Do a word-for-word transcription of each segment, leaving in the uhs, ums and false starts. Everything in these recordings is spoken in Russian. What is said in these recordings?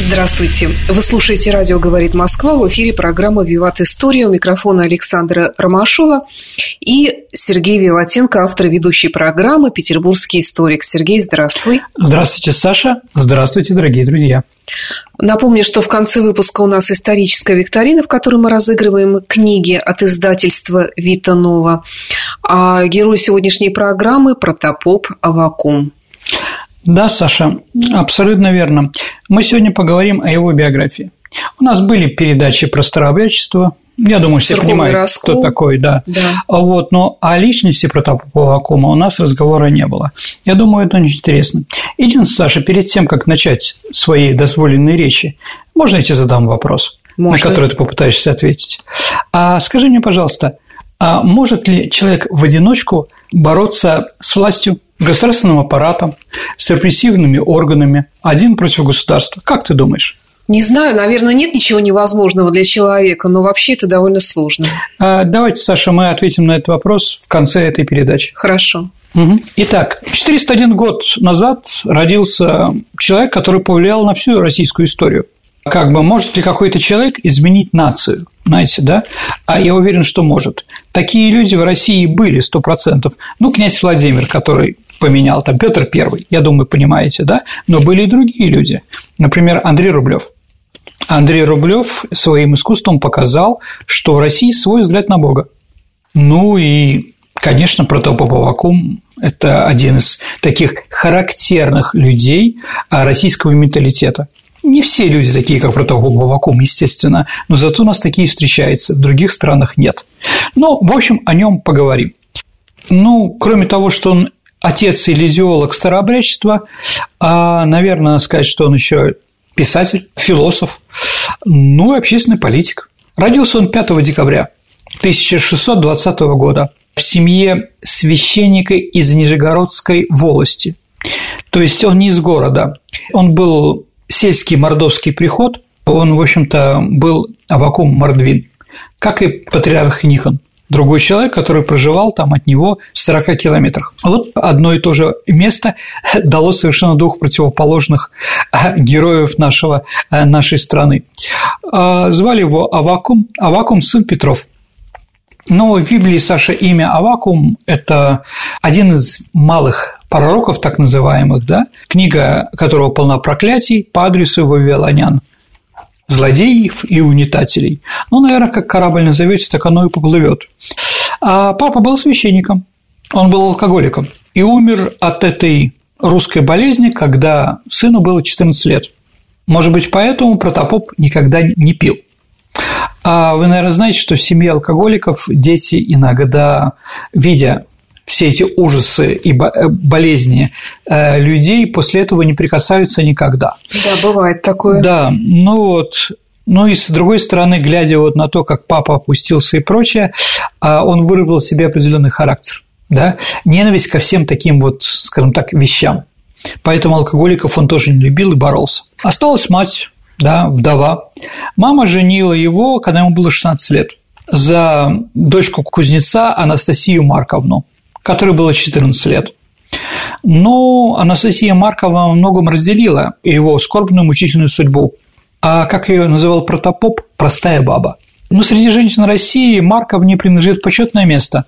Здравствуйте. Вы слушаете «Радио говорит Москва». В эфире программа «Виват. История». У микрофона Александра Ромашова и Сергей Виватенко, автор ведущей программы, петербургский историк. Сергей, здравствуй. Здравствуйте, Саша. Здравствуйте, дорогие друзья. Напомню, что в конце выпуска у нас историческая викторина, в которой мы разыгрываем книги от издательства «Витанова». А герой сегодняшней программы – Протопоп Авакум. Да, Саша, абсолютно верно. Мы сегодня поговорим о его биографии. У нас были передачи про старообрядчество. Я думаю, все понимают, раскол. Кто такой, да. да. Вот, но о личности Протопопа Авакума у нас разговора не было. Я думаю, это очень интересно. Единственное, Саша, перед тем, как начать свои дозволенные речи, можно я тебе задам вопрос, можно. На который ты попытаешься ответить? А скажи мне, пожалуйста, а может ли человек в одиночку бороться с властью, государственным аппаратом, с репрессивными органами, один против государства? Как ты думаешь? Не знаю, наверное, нет ничего невозможного для человека, но вообще это довольно сложно. Давайте, Саша, мы ответим на этот вопрос в конце этой передачи. Хорошо. Угу. Итак, четыреста один год назад родился человек, который повлиял на всю российскую историю. Как бы, может ли какой-то человек изменить нацию? Знаете, да? А я уверен, что может. Такие люди в России были сто процентов. Ну, князь Владимир, который поменял, там, Петр Первый, я думаю, понимаете, да? Но были и другие люди. Например, Андрей Рублев. Андрей Рублев своим искусством показал, что в России свой взгляд на Бога. Ну и, конечно, Протопоп Авакум – это один из таких характерных людей российского менталитета. Не все люди такие, как Протопоп Авакум, естественно, но зато у нас такие встречаются, в других странах нет. Но, в общем, о нем поговорим. Ну, кроме того, что он отец или идеолог старообрядчества, а, наверное, надо сказать, что он еще писатель, философ, ну и общественный политик. Родился он пятого декабря тысяча шестьсот двадцатого года в семье священника из Нижегородской волости. То есть он не из города, он был сельский мордовский приход, он, в общем-то, был Авакум мордвин, как и патриарх Никон, другой человек, который проживал там от него в сорока километрах. Вот одно и то же место дало совершенно двух противоположных героев нашего, нашей страны. Звали его Авакум, Авакум – сын Петров. Но в Библии, Саша, имя Авакум – это один из малых пророков, так называемых, да, книга которого полна проклятий по адресу вавилонян, злодеев и унитателей. Ну, наверное, как корабль назовете, так оно и поплывет. А папа был священником, он был алкоголиком и умер от этой русской болезни, когда сыну было четырнадцать лет. Может быть, поэтому протопоп никогда не пил. А вы, наверное, знаете, что в семье алкоголиков дети иногда, видя все эти ужасы и болезни людей, после этого не прикасаются никогда. Да, бывает такое. Да, ну вот, ну и с другой стороны, глядя вот на то, как папа опустился и прочее, он выработал себе определенный характер, да, ненависть ко всем таким вот, скажем так, вещам. Поэтому алкоголиков он тоже не любил и боролся. Осталась мать, да, вдова. Мама женила его, когда ему было шестнадцать лет, за дочку кузнеца Анастасию Марковну, которой было четырнадцать лет. Но Анастасия Маркова во многом разделила его скорбную, мучительную судьбу. А как ее называл протопоп? Простая баба. Но среди женщин России Марковне принадлежит почетное место.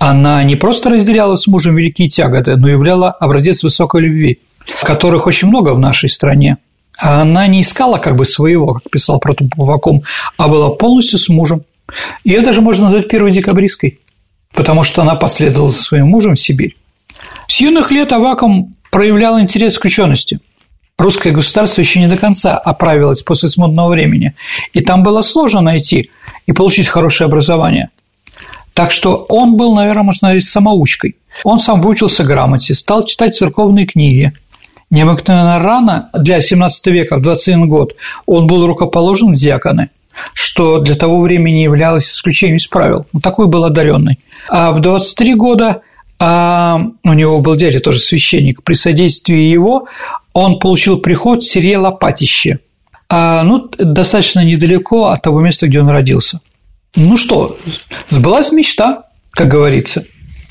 Она не просто разделяла с мужем великие тяготы, но являла образец высокой любви, которых очень много в нашей стране. Она не искала как бы своего, как писал протопоп Авакум, а была полностью с мужем. Ее даже можно назвать первой декабристкой, потому что она последовала за своим мужем в Сибирь. С юных лет Авакум проявлял интерес к учености. Русское государство еще не до конца оправилось после смутного времени, и там было сложно найти и получить хорошее образование. Так что он был, наверное, можно сказать, самоучкой. Он сам выучился грамоте, стал читать церковные книги необыкновенно рано, для семнадцатого века, в двадцать первый год, он был рукоположен в диаконы, что для того времени являлось исключением из правил. Он такой был одаренный. А в двадцать три года а, у него был дядя, тоже священник, при содействии его он получил приход в селе Лопатищи, а, ну, достаточно недалеко от того места, где он родился. Ну что, сбылась мечта, как говорится,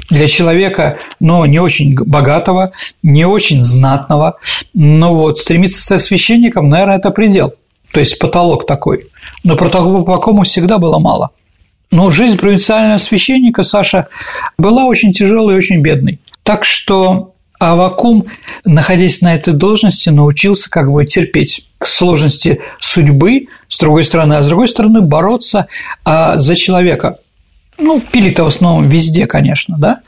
для человека, но не очень богатого, не очень знатного, но вот стремиться стать священником, наверное, это предел. То есть потолок такой. Но протопопа Авакуму всегда было мало. Но жизнь провинциального священника, Саша, была очень тяжелой и очень бедной. Так что Авакум, находясь на этой должности, научился как бы терпеть сложности судьбы, с другой стороны, а с другой стороны бороться за человека. Ну, пили-то в основном везде, конечно, да.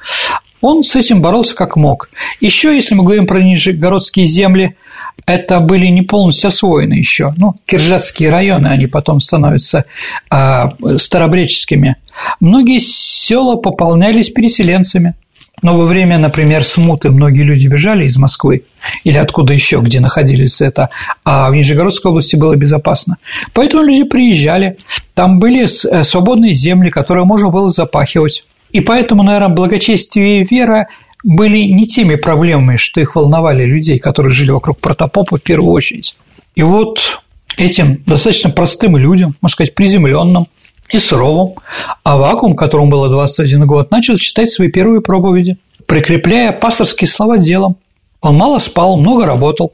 Он с этим боролся как мог. Еще, если мы говорим про нижегородские земли, это были не полностью освоены еще. Ну, Киржатские районы, они потом становятся э, старобреческими. Многие села пополнялись переселенцами. Но во время, например, смуты многие люди бежали из Москвы или откуда еще, где находились это, а в Нижегородской области было безопасно. Поэтому люди приезжали, там были свободные земли, которые можно было запахивать. И поэтому, наверное, благочестие и вера были не теми проблемами, что их волновали людей, которые жили вокруг протопопа в первую очередь. И вот этим достаточно простым людям, можно сказать, приземленным и суровым, Авакум, которому было двадцать один год, начал читать свои первые проповеди, прикрепляя пасторские слова делом. Он мало спал, много работал,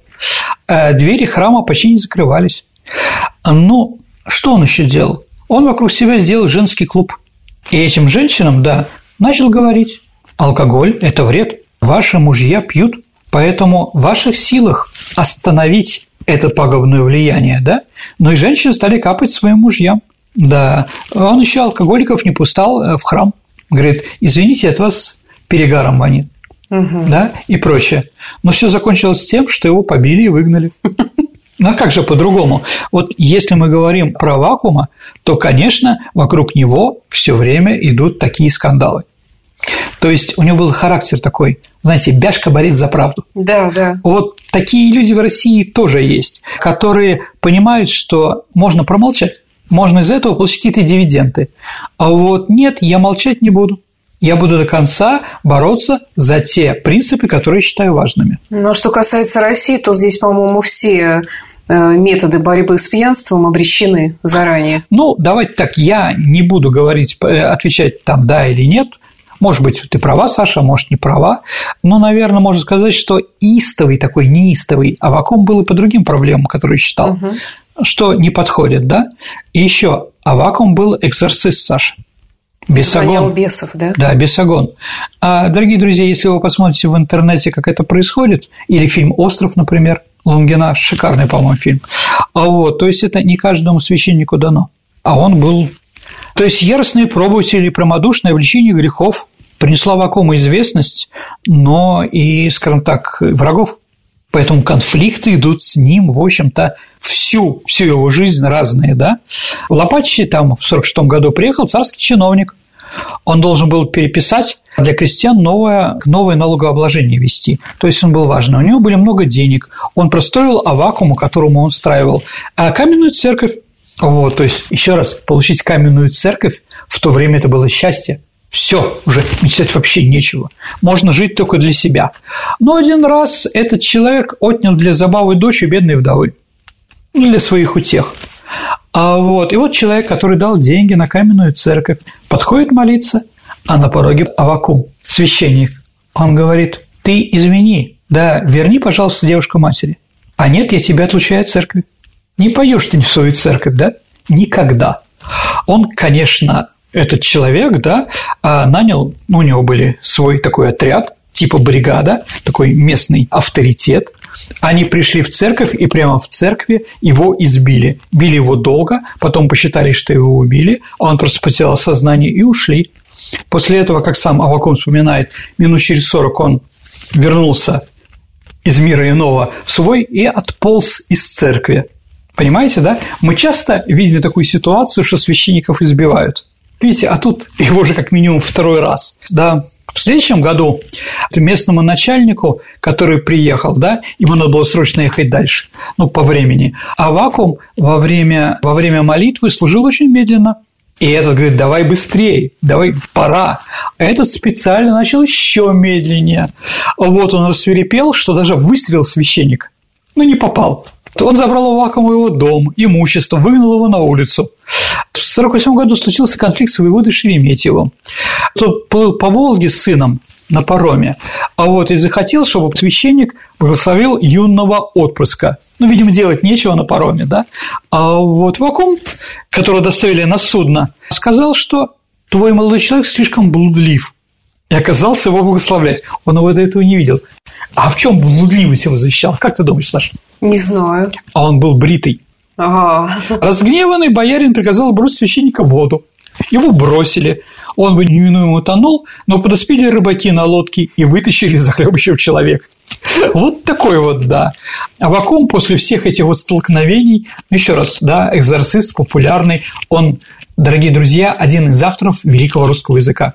двери храма почти не закрывались. Но что он еще делал? Он вокруг себя сделал женский клуб. И этим женщинам, да, начал говорить: алкоголь – это вред, ваши мужья пьют, поэтому в ваших силах остановить это пагубное влияние, да? Но и женщины стали капать своим мужьям. Да, он еще алкоголиков не пускал в храм. Говорит: извините, от вас перегаром манит, угу. Да, и прочее. Но все закончилось тем, что его побили и выгнали. Ну, а как же по-другому? Вот если мы говорим про Авакума, то, конечно, вокруг него все время идут такие скандалы. То есть у него был характер такой, знаете, бяшка борит за правду. Да, да. Вот такие люди в России тоже есть, которые понимают, что можно промолчать. Можно из этого получить какие-то дивиденды. А вот нет, я молчать не буду. Я буду до конца бороться за те принципы, которые считаю важными. Но что касается России, то здесь, по-моему, все методы борьбы с пьянством обречены заранее. Ну, давайте так, я не буду говорить, отвечать там да или нет. Может быть, ты права, Саша, может, не права. Но, наверное, можно сказать, что истовый такой, неистовый Авакум был и по другим проблемам, которые считал, угу. Что не подходит, да? И еще Авакум был экзорцист, Саша. Бесогон. Звонял бесов, да? Да, бесогон. А, дорогие друзья, если вы посмотрите в интернете, как это происходит, или фильм «Остров», например, Лунгина, шикарный, по-моему, фильм. А вот, то есть это не каждому священнику дано, а он был. То есть яростные пробователи, прямодушное влечение грехов принесло Авакуму известность, но и, скажем так, врагов. Поэтому конфликты идут с ним, в общем-то, всю, всю его жизнь разные, да. В Лопатище там в сорок шестом году приехал царский чиновник. Он должен был переписать для крестьян новое, новое налогообложение вести. То есть он был важный. У него были много денег. Он простроил Авакуму, которому он устраивал, каменную церковь. Вот, то есть, еще раз, получить каменную церковь в то время это было счастье. Все, уже мечтать вообще нечего. Можно жить только для себя. Но один раз этот человек отнял для забавы дочь у бедной вдовы. Для своих утех. А вот, и вот человек, который дал деньги на каменную церковь, подходит молиться, а на пороге Авакум, священник. Он говорит: ты извини, да верни, пожалуйста, девушку матери. А нет, я тебя отлучаю от церкви. Не поешь ты не в свою церковь, да? Никогда. Он, конечно... Этот человек, да, нанял, ну, у него были свой такой отряд, типа бригада, такой местный авторитет. Они пришли в церковь и прямо в церкви его избили. Били его долго, потом посчитали, что его убили, а он просто потерял сознание и ушли. После этого, как сам Авакум вспоминает, минут через сорок он вернулся из мира иного в свой и отполз из церкви. Понимаете, да? Мы часто видели такую ситуацию, что священников избивают. Видите, а тут его же как минимум второй раз. Да, В следующем году местному начальнику, который приехал, да, ему надо было срочно ехать дальше, ну, по времени. Авакум во время, во время молитвы служил очень медленно. И этот говорит: давай быстрее, давай, пора. А этот специально начал еще медленнее. Вот он рассвирепел, что даже выстрелил священник, но не попал. Он забрал Авакуму его дом, имущество, выгнал его на улицу. В сорок восьмом году случился конфликт с воеводой Шереметьевым. Тот плыл по Волге с сыном на пароме, а вот и захотел, чтобы священник благословил юного отпрыска. Ну, видимо, делать нечего на пароме, да? А вот Авакум, которого доставили на судно, сказал, что твой молодой человек слишком блудлив, и оказался его благословлять. Он его до этого не видел. А в чем блудливость его защищал? Как ты думаешь, Саша? Не знаю. А он был бритый. Ага. Разгневанный боярин приказал бросить священника в воду. Его бросили. Он бы неминуемо утонул, но подоспели рыбаки на лодке и вытащили захлебывающего человека. Вот такой вот, да. Авакум после всех этих вот столкновений, еще раз, да, экзорцист популярный, он, дорогие друзья, один из авторов великого русского языка.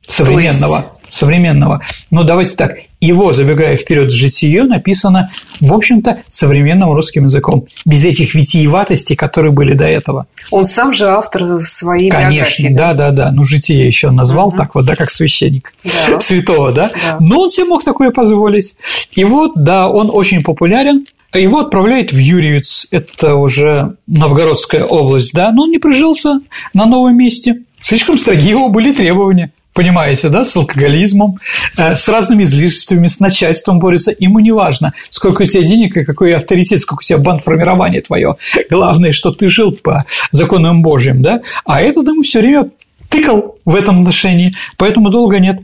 Современного. Современного. Но давайте так, его, забегая вперед, житие написано, в общем-то, современным русским языком, без этих витиеватостей, которые были до этого. Он сам же автор своей биографии. Конечно, да-да-да, ну, житие еще назвал угу. так вот, да, как священник да. святого, да? да, но он себе мог такое позволить. И вот, да, он очень популярен. Его отправляют в Юрьевец, это уже Новгородская область, да, но он не прижился на новом месте, слишком строгие его были требования. Понимаете, да, с алкоголизмом, с разными излишествами, с начальством борется. Ему не важно, сколько у тебя денег и какой авторитет, сколько у тебя бандформирование твое. Главное, что ты жил по законам Божьим, да. А этот ему все время тыкал в этом отношении, поэтому долго нет.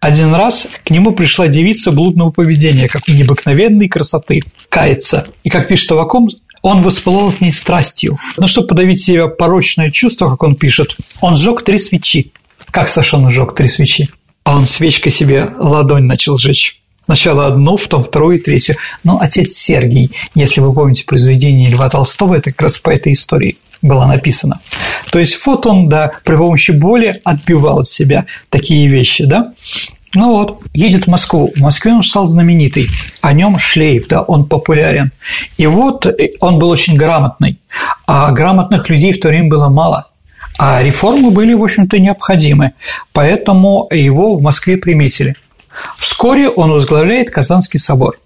Один раз к нему пришла девица блудного поведения, как необыкновенной красоты, кается. И, как пишет Авакум, он воспылал к ней страстью. Но чтобы подавить себе порочное чувство, как он пишет, он сжег три свечи. Как Сашан сжег три свечи? А он свечкой себе ладонь начал жечь. Сначала одну, потом вторую и третью. Но отец Сергий, если вы помните произведение Льва Толстого, это как раз по этой истории было написано. То есть, вот он, да, при помощи боли отбивал от себя такие вещи, да? Ну вот, едет в Москву. В Москве он стал знаменитый. О нем шлейф, да, он популярен. И вот он был очень грамотный. А грамотных людей в то время было мало. А реформы были, в общем-то, необходимы, поэтому его в Москве приметили. Вскоре он возглавляет Казанский собор.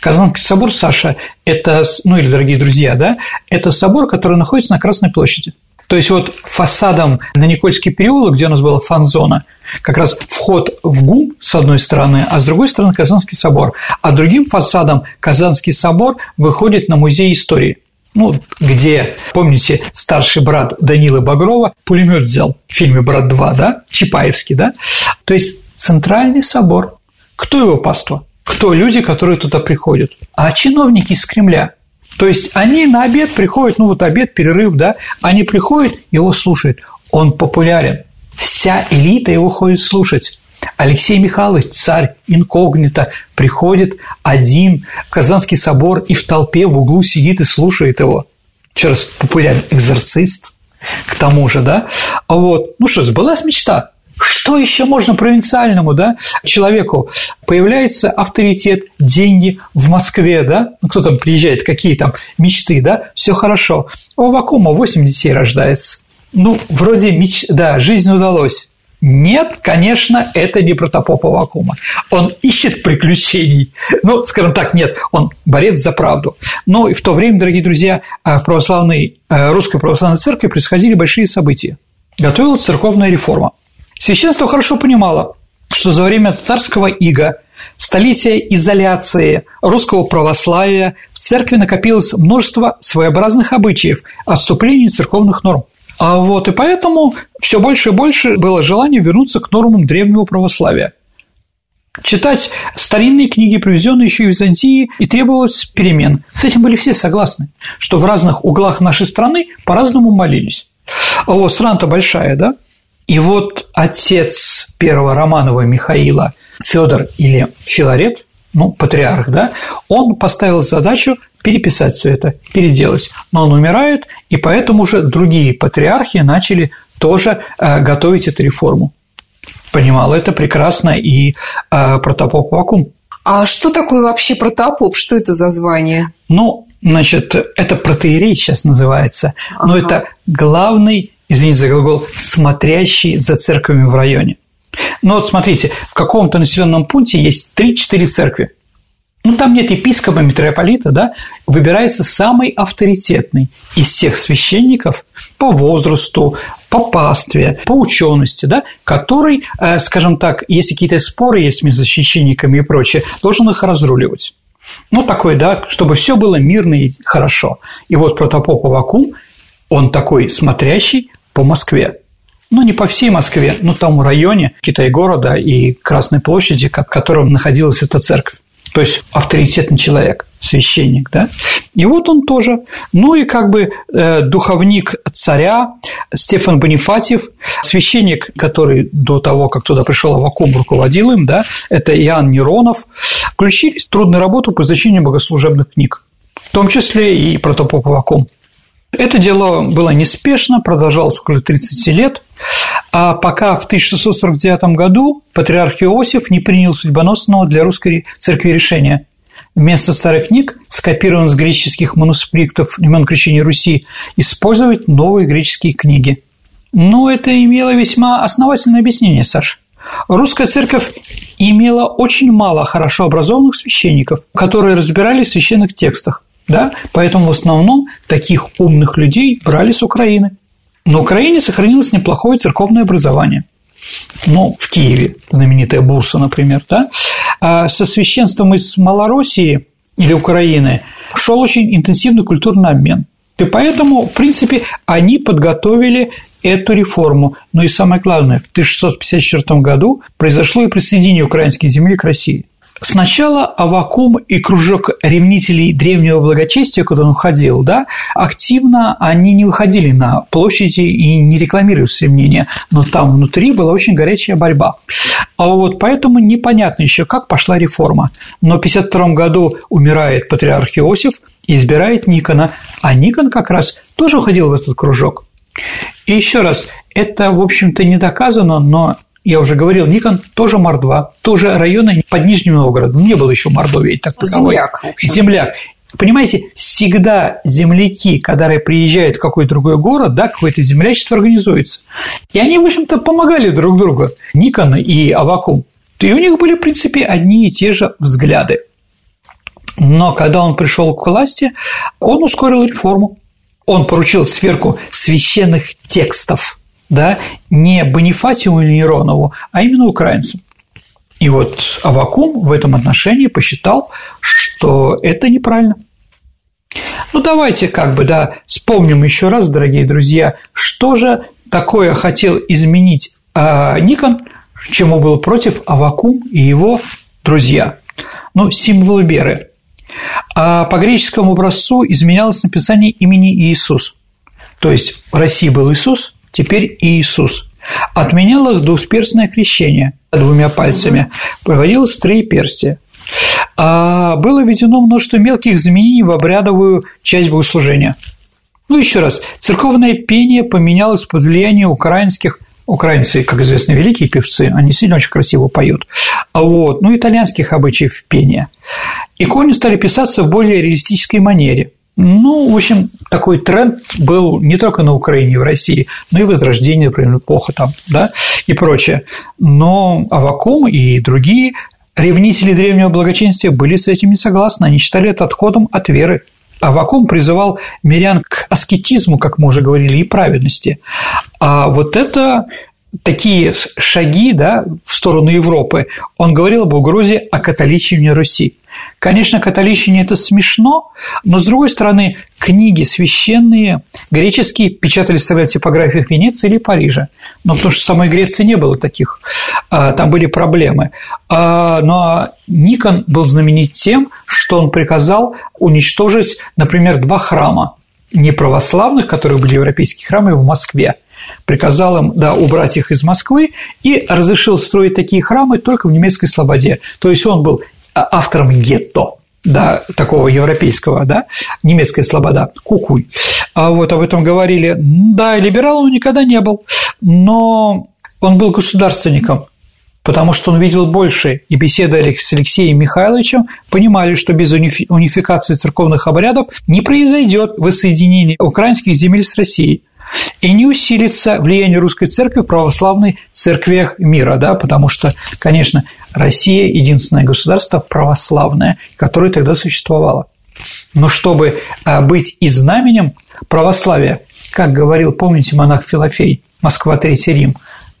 Казанский собор, Саша, это, ну или, дорогие друзья, да, это собор, который находится на Красной площади. То есть, вот фасадом на Никольский переулок, где у нас была фан-зона, как раз вход в ГУМ с одной стороны, а с другой стороны Казанский собор. А другим фасадом Казанский собор выходит на музей истории. Ну, где, помните, старший брат Данилы Багрова пулемет взял в фильме «Брат два», да, Чапаевский, да? То есть, центральный собор. Кто его паства? Кто люди, которые туда приходят? А чиновники из Кремля. То есть, они на обед приходят, ну, вот обед, перерыв, да, они приходят, его слушают. Он популярен. Вся элита его ходит слушать. Алексей Михайлович, царь инкогнито, приходит один в Казанский собор и в толпе в углу сидит и слушает его. Еще раз, популярный экзорцист, к тому же, да? Вот. Ну что, сбылась мечта. Что еще можно провинциальному, да, человеку? Появляется авторитет, деньги в Москве, да? Ну, кто там приезжает, какие там мечты, да? Все хорошо. У Авакума восемь детей рождается. Ну, вроде меч... да, жизнь удалась. Нет, конечно, это не протопоп Авакума. Он ищет приключений. Ну, скажем так, нет, он борец за правду. Но и в то время, дорогие друзья, в православной, русской православной церкви происходили большие события. Готовилась церковная реформа. Священство хорошо понимало, что за время татарского ига, столетия изоляции русского православия в церкви накопилось множество своеобразных обычаев, отступлений церковных норм. А вот, и поэтому все больше и больше было желание вернуться к нормам древнего православия. Читать старинные книги, привезенные еще и в Византии, и требовалось перемен. С этим были все согласны, что в разных углах нашей страны по-разному молились. Вот, страна-то большая, да? И вот отец первого Романова Михаила, Федор или Филарет, ну, патриарх, да, он поставил задачу переписать все это, переделать. Но он умирает, и поэтому уже другие патриархи начали тоже готовить эту реформу. понимал это прекрасно и э, протопоп Авакум. А что такое вообще протопоп? Что это за звание? Ну, значит, это протоиерей сейчас называется, ага. но это главный, извините за глагол, смотрящий за церквями в районе. Ну, вот смотрите, в каком-то населенном пункте есть три-четыре церкви. Ну, там нет епископа, митрополита, да, выбирается самый авторитетный из всех священников по возрасту, по пастве, по учености, да, который, скажем так, если какие-то споры есть между священниками и прочее, должен их разруливать. Ну, такой, да, чтобы все было мирно и хорошо. И вот протопоп Авакум, он такой смотрящий по Москве. Ну, не по всей Москве, но тому районе Китай-города и Красной площади, в котором находилась эта церковь. То есть авторитетный человек, священник, да. И вот он тоже. Ну и как бы э, духовник царя Стефан Бонифатьев, священник, который до того, как туда пришел Авакум, руководил им, да, это Иоанн Неронов, включились в трудную работу по изучению богослужебных книг, в том числе и протопоп Авакум. Это дело было неспешно, продолжалось около тридцати лет, а пока в тысяча шестьсот сорок девятом году патриарх Иосиф не принял судьбоносного для русской церкви решения. Вместо старых книг, скопированных с греческих манускриптов времен крещения Руси, использовать новые греческие книги. Но это имело весьма основательное объяснение, Саш. Русская церковь имела очень мало хорошо образованных священников, которые разбирались в священных текстах. Да? Поэтому в основном таких умных людей брали с Украины. На Украине сохранилось неплохое церковное образование. Ну, в Киеве, знаменитая Бурса, например. Да? А со священством из Малороссии или Украины шел очень интенсивный культурный обмен. И поэтому, в принципе, они подготовили эту реформу. Ну и самое главное, в тысяча шестьсот пятьдесят четвёртом году произошло и присоединение украинской земли к России. Сначала Авакум и кружок ревнителей древнего благочестия, куда он ходил, да, активно они не выходили на площади и не рекламировали свои мнения, но там внутри была очень горячая борьба. А вот поэтому непонятно еще, как пошла реформа. Но в пятьдесят втором году умирает патриарх Иосиф и избирает Никона, а Никон как раз тоже уходил в этот кружок. И еще раз, это, в общем-то, не доказано, но... Я уже говорил, Никон тоже Мордва, тоже районы под Нижним Новгородом. Не было еще Мордовии, так таковой. Земляк. Земляк. Понимаете, всегда земляки, которые приезжают в какой-то другой город, да, какое-то землячество организуется. И они, в общем-то, помогали друг другу, Никон и Авакум. И у них были, в принципе, одни и те же взгляды. Но когда он пришел к власти, он ускорил реформу. Он поручил сверку священных текстов. Да, не Бонифатию или Неронову, а именно украинцам. И вот Авакум в этом отношении посчитал, что это неправильно. Ну, давайте как бы, да, вспомним еще раз, дорогие друзья, что же такое хотел изменить э, Никон, чему был против Авакум и его друзья. Ну, символы веры. А по греческому образцу изменялось написание имени Иисус. То есть в России был Иисус, теперь Иисус. Отменял их двусперстное крещение двумя пальцами, проводилось троеперстие. А было введено множество мелких изменений в обрядовую часть богослужения. Ну, еще раз, церковное пение поменялось под влиянием украинских, украинцы, как известно, великие певцы, они действительно очень красиво поют, а вот, ну, итальянских обычаев пения. Иконы стали писаться в более реалистической манере. Ну, в общем, такой тренд был не только на Украине и в России, но и возрождение, например, эпоха там, да, и прочее. Но Авакум и другие ревнители древнего благочестия были с этим не согласны, они считали это отходом от веры. Авакум призывал мирян к аскетизму, как мы уже говорили, и праведности. А вот это такие шаги, да, в сторону Европы, он говорил об угрозе окатоличиванию Руси. Конечно, католичине это смешно, но, с другой стороны, книги священные греческие печатались в типографиях Венеции или Парижа, но потому что в самой Греции не было таких, там были проблемы. Но Никон был знаменит тем, что он приказал уничтожить, например, два храма неправославных, которые были европейские храмы в Москве. Приказал им, да, убрать их из Москвы и разрешил строить такие храмы только в немецкой слободе. То есть он был автором гетто, да, такого европейского, да, немецкая слобода, кукуй. А вот об этом говорили. Да, либералом он никогда не был, но он был государственником, потому что он видел больше, и беседы с Алексеем Михайловичем понимали, что без унификации церковных обрядов не произойдет воссоединение украинских земель с Россией. И не усилится влияние русской церкви в православных церквях мира, да, потому что, конечно, Россия – единственное государство православное, которое тогда существовало. Но чтобы быть и знаменем православия, как говорил, помните, монах Филофей, Москва, Третий Рим,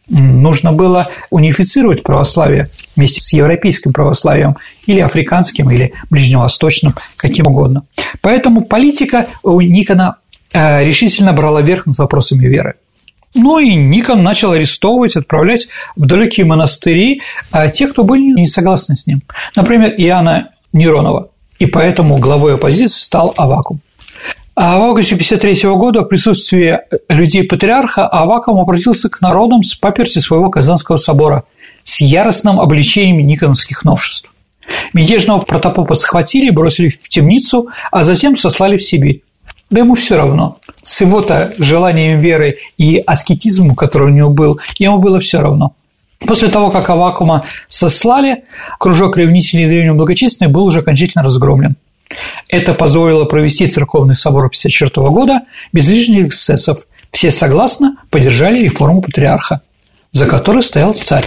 нужно было унифицировать православие вместе с европейским православием или африканским, или ближневосточным, каким угодно. Поэтому политика у Никона решительно брала верх над вопросами веры. Ну и Никон начал арестовывать, отправлять в далекие монастыри тех, кто были не согласны с ним. Например, Иоанна Неронова. И поэтому главой оппозиции стал Авакум. А в августе тысяча девятьсот пятьдесят третьего года в присутствии людей патриарха Авакум обратился к народам с паперти своего Казанского собора с яростным обличением никоновских новшеств. Мятежного протопопа схватили, бросили в темницу, а затем сослали в Сибирь. Да ему все равно. С его-то желанием веры и аскетизмом, который у него был, ему было все равно. После того, как Авакума сослали, кружок ревнителей древнего благочестия был уже окончательно разгромлен. Это позволило провести церковный собор тысяча девятьсот пятьдесят четвёртого года без лишних эксцессов. Все согласно поддержали реформу патриарха, за которой стоял царь.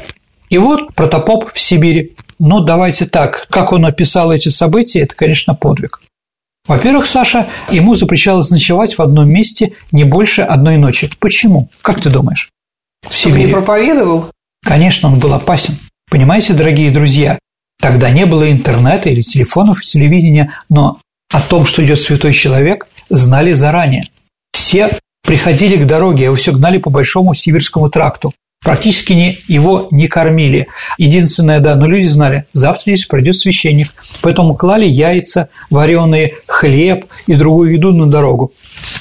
И вот протопоп в Сибири. Но давайте так, как он описал эти события, это, конечно, подвиг. Во-первых, Саша, ему запрещалось ночевать в одном месте не больше одной ночи. Почему? Как ты думаешь? Чтобы не проповедовал? Конечно, он был опасен. Понимаете, дорогие друзья, тогда не было интернета или телефонов, и телевидения, но о том, что идет святой человек, знали заранее. Все приходили к дороге, его все гнали по большому сибирскому тракту. Практически не, его не кормили. Единственное, да, но люди знали, завтра здесь пройдет священник. Поэтому клали яйца, вареные, хлеб и другую еду на дорогу.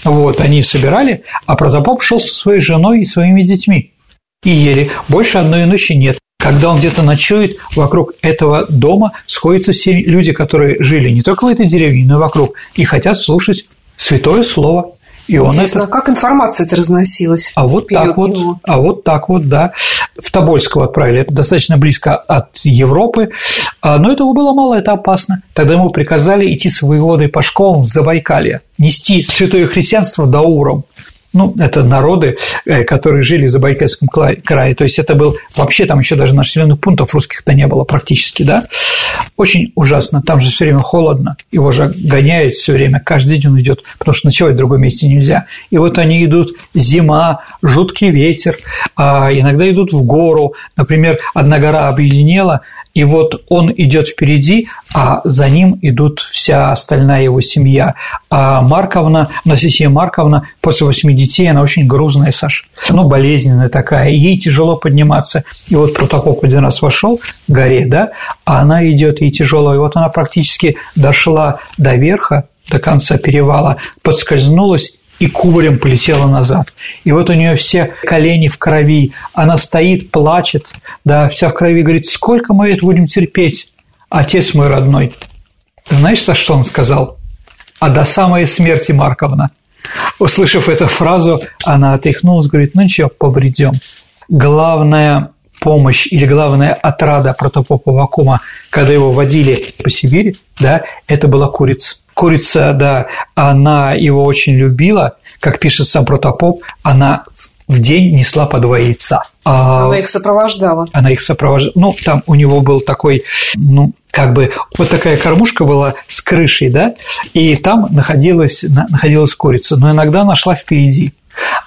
Вот, они собирали, а протопоп шел со своей женой и своими детьми. И ели. Больше одной ночи нет. Когда он где-то ночует, вокруг этого дома сходятся все люди, которые жили не только в этой деревне, но и вокруг, и хотят слушать святое слово. И он Интересно, это... а как информация-то разносилась? А вот так вот, него? а вот так вот, да. В Тобольск его отправили, это достаточно близко от Европы, но этого было мало, это опасно. Тогда ему приказали идти с воеводой по школам в Забайкалье, нести святое христианство до Уром. Ну, это народы, которые жили в Забайкальском крае, то есть это был вообще, там еще даже населенных пунктов русских-то не было практически, да. Очень ужасно, там же все время холодно, его же гоняют все время, каждый день он идет, потому что ночевать в другом месте нельзя. И вот они идут, зима, жуткий ветер, а иногда идут в гору, например, одна гора объединила, и вот он идет впереди, а за ним идут вся остальная его семья. А Марковна, Анастасия Марковна, после восьми детей, она очень грузная, Саша, ну, болезненная такая, ей тяжело подниматься. И вот протопоп один раз вошел к горе, да, а она идет и тяжело, и вот она практически дошла до верха, до конца перевала, подскользнулась и кубарем полетела назад. И вот у нее все колени в крови, она стоит, плачет, да, вся в крови, говорит, сколько мы это будем терпеть, отец мой родной. Ты знаешь, за что он сказал? А до самой смерти, Марковна. Услышав эту фразу, она отряхнулась, говорит, ну ничего, побредем. Главная помощь или главная отрада протопопа Авакума, когда его водили по Сибири, да, это была курица. Курица, да, она его очень любила, как пишет сам протопоп, она в день несла по два яйца. Она их сопровождала. Она их сопровождала. Ну, там у него был такой, ну, как бы, вот такая кормушка была с крышей, да, и там находилась, находилась курица, но иногда она шла впереди.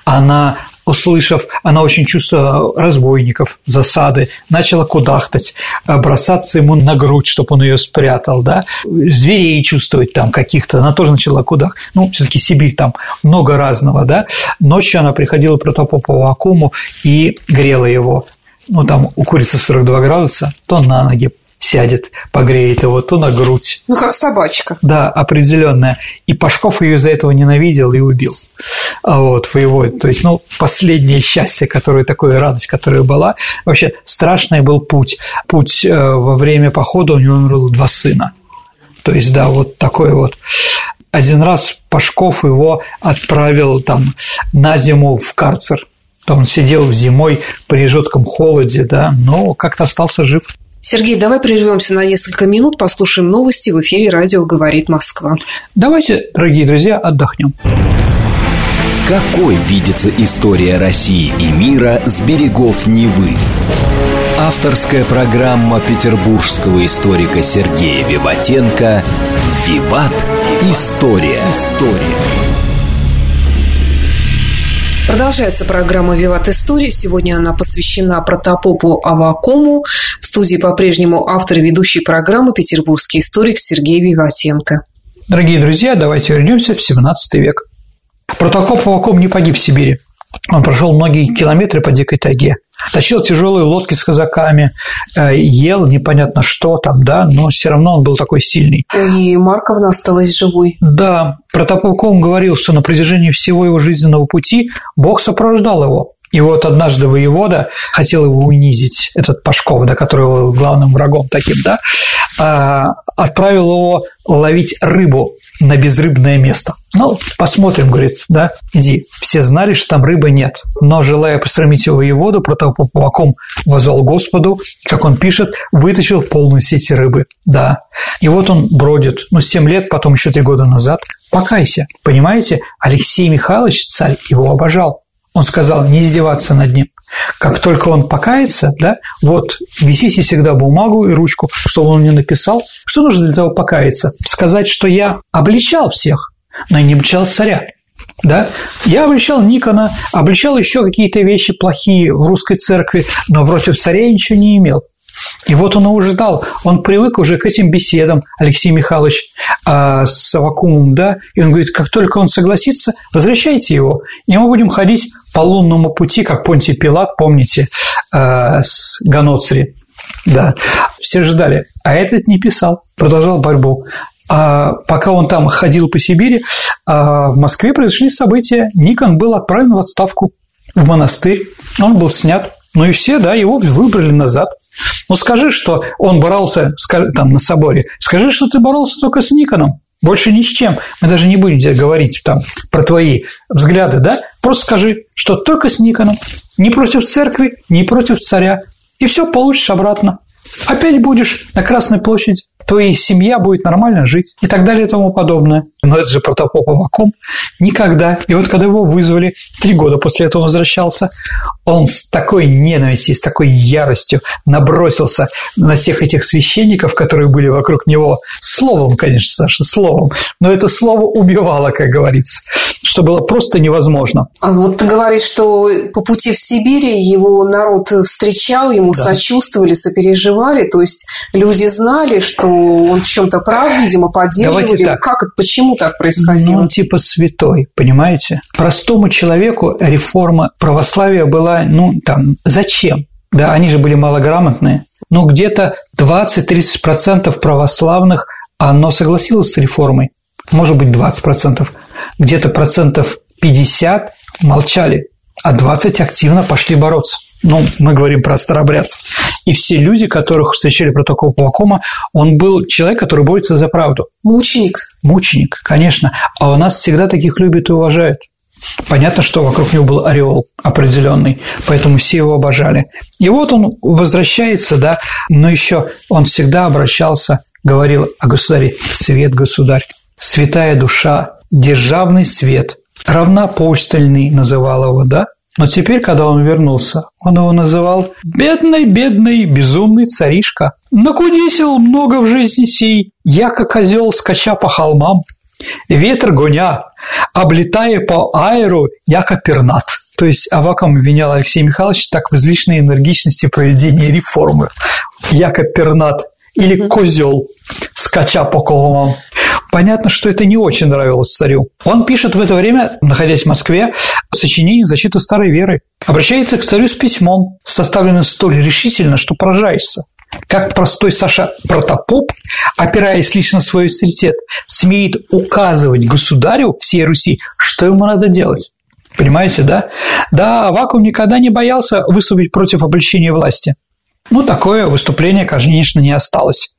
Она... услышав, она очень чувствовала разбойников, засады, начала кудахтать, бросаться ему на грудь, чтобы он ее спрятал, да, зверей чувствовать там каких-то, она тоже начала кудахтать, ну, все-таки Сибирь там много разного, да, ночью она приходила к протопопу Авакуму и грела его, ну, там у курицы сорок два градуса, то на ноги сядет, погреет его, то на грудь. Ну, как собачка. Да, определенная. И Пашков ее из-за этого ненавидел и убил. Вот, воевод. То есть, ну, последнее счастье, которое, такая радость, которая была. Вообще, страшный был путь. Путь э, во время похода у него умерло два сына. То есть, да, вот такой вот. Один раз Пашков его отправил там на зиму в карцер. Там он сидел зимой при жутком холоде, да, но как-то остался жив. Сергей, давай прервемся на несколько минут, послушаем новости в эфире «Радио говорит Москва». Давайте, дорогие друзья, отдохнем. Какой видится история России и мира с берегов Невы? Авторская программа петербургского историка Сергея Виватенко «Виват. История». История. Продолжается программа «Виват. История». Сегодня она посвящена протопопу Авакуму. В студии по-прежнему автор и ведущий программы петербургский историк Сергей Виватенко. Дорогие друзья, давайте вернемся в семнадцатый век. Протопоп Авакум не погиб в Сибири. Он прошел многие километры по дикой тайге. Тащил тяжелые лодки с казаками, ел непонятно что там, да, но все равно он был такой сильный. И Марковна осталась живой. Да, протопоп Авакум говорил, что на протяжении всего его жизненного пути Бог сопровождал его. И вот однажды воевода хотел его унизить, этот Пашков, да, который был главным врагом таким, да, отправил его ловить рыбу на безрыбное место. Ну, посмотрим, говорит, да, иди. Все знали, что там рыбы нет. Но, желая посрамить его воеводу, протопоп Авакум возвал Господу, как он пишет, вытащил полную сеть рыбы. Да. И вот он бродит. Ну, семь лет, потом еще три года назад. Покайся. Понимаете, Алексей Михайлович, царь, его обожал. Он сказал не издеваться над ним. Как только он покается, да, вот висите всегда бумагу и ручку, чтобы он не написал. Что нужно для того покаяться? Сказать, что я обличал всех, но я не обличал царя. Да? Я обличал Никона, обличал еще какие-то вещи плохие в русской церкви, но против царя я ничего не имел. И вот он его ждал, он привык уже к этим беседам, Алексей Михайлович э, с Авакумом, да, и он говорит, как только он согласится, возвращайте его, и мы будем ходить по лунному пути, как Понтий Пилат, помните, э, с Ганоцри, да, все ждали, а этот не писал, продолжал борьбу. А пока он там ходил по Сибири, а в Москве произошли события, Никон был отправлен в отставку в монастырь, он был снят, ну и все, да, его выбрали назад. Ну, скажи, что он боролся там на соборе. Скажи, что ты боролся только с Никоном. Больше ни с чем. Мы даже не будем тебе говорить там про твои взгляды, да? Просто скажи, что только с Никоном. Не против церкви, не против царя. И все получишь обратно. Опять будешь на Красной площади. Твоя семья будет нормально жить. И так далее и тому подобное. Но это же протопоп Авакум. Никогда. И вот когда его вызвали, три года после этого возвращался, он с такой ненавистью, с такой яростью набросился на всех этих священников, которые были вокруг него. Словом, конечно, Саша, словом. Но это слово убивало, как говорится, что было просто невозможно. А вот ты говоришь, что по пути в Сибири его народ встречал, ему да. сочувствовали, сопереживали. То есть люди знали, что он в чем-то прав, видимо, поддерживали. Как, почему так происходило? Ну, он типа святой, понимаете? Простому человеку реформа православия была, ну, там, зачем? Да, они же были малограмотные. Ну, где-то двадцать-тридцать процентов православных, оно согласилось с реформой. Может быть, двадцать процентов. Где-то процентов пятьдесят молчали, а двадцать активно пошли бороться. Ну, мы говорим про старобрядцев. И все люди, которых встречали протопоп Авакума, он был человек, который борется за правду. Мученик. Мученик, конечно. А у нас всегда таких любят и уважают. Понятно, что вокруг него был ореол определенный, поэтому все его обожали. И вот он возвращается, да, но еще он всегда обращался, говорил о государе. Свет, государь, святая душа, державный свет, равноапостольный называл его, да? Но теперь, когда он вернулся, он его называл «бедный-бедный безумный царишка». «Накудесил много в жизни сей, яко козел, скача по холмам, ветер гоня, облетая по аэру, яко пернат». То есть Авакум обвинял Алексея Михайловича так в излишней энергичности проведения реформы. «Яко пернат» или «козел, скача по холмам». Понятно, что это не очень нравилось царю. Он пишет в это время, находясь в Москве, сочинение «Защита старой веры». Обращается к царю с письмом, составленным столь решительно, что поражаешься. Как простой Саша протопоп, опираясь лишь на свой авторитет, смеет указывать государю всей Руси, что ему надо делать. Понимаете, да? Да, Авакум никогда не боялся выступить против обличения власти. Ну, такое выступление, конечно, не осталось.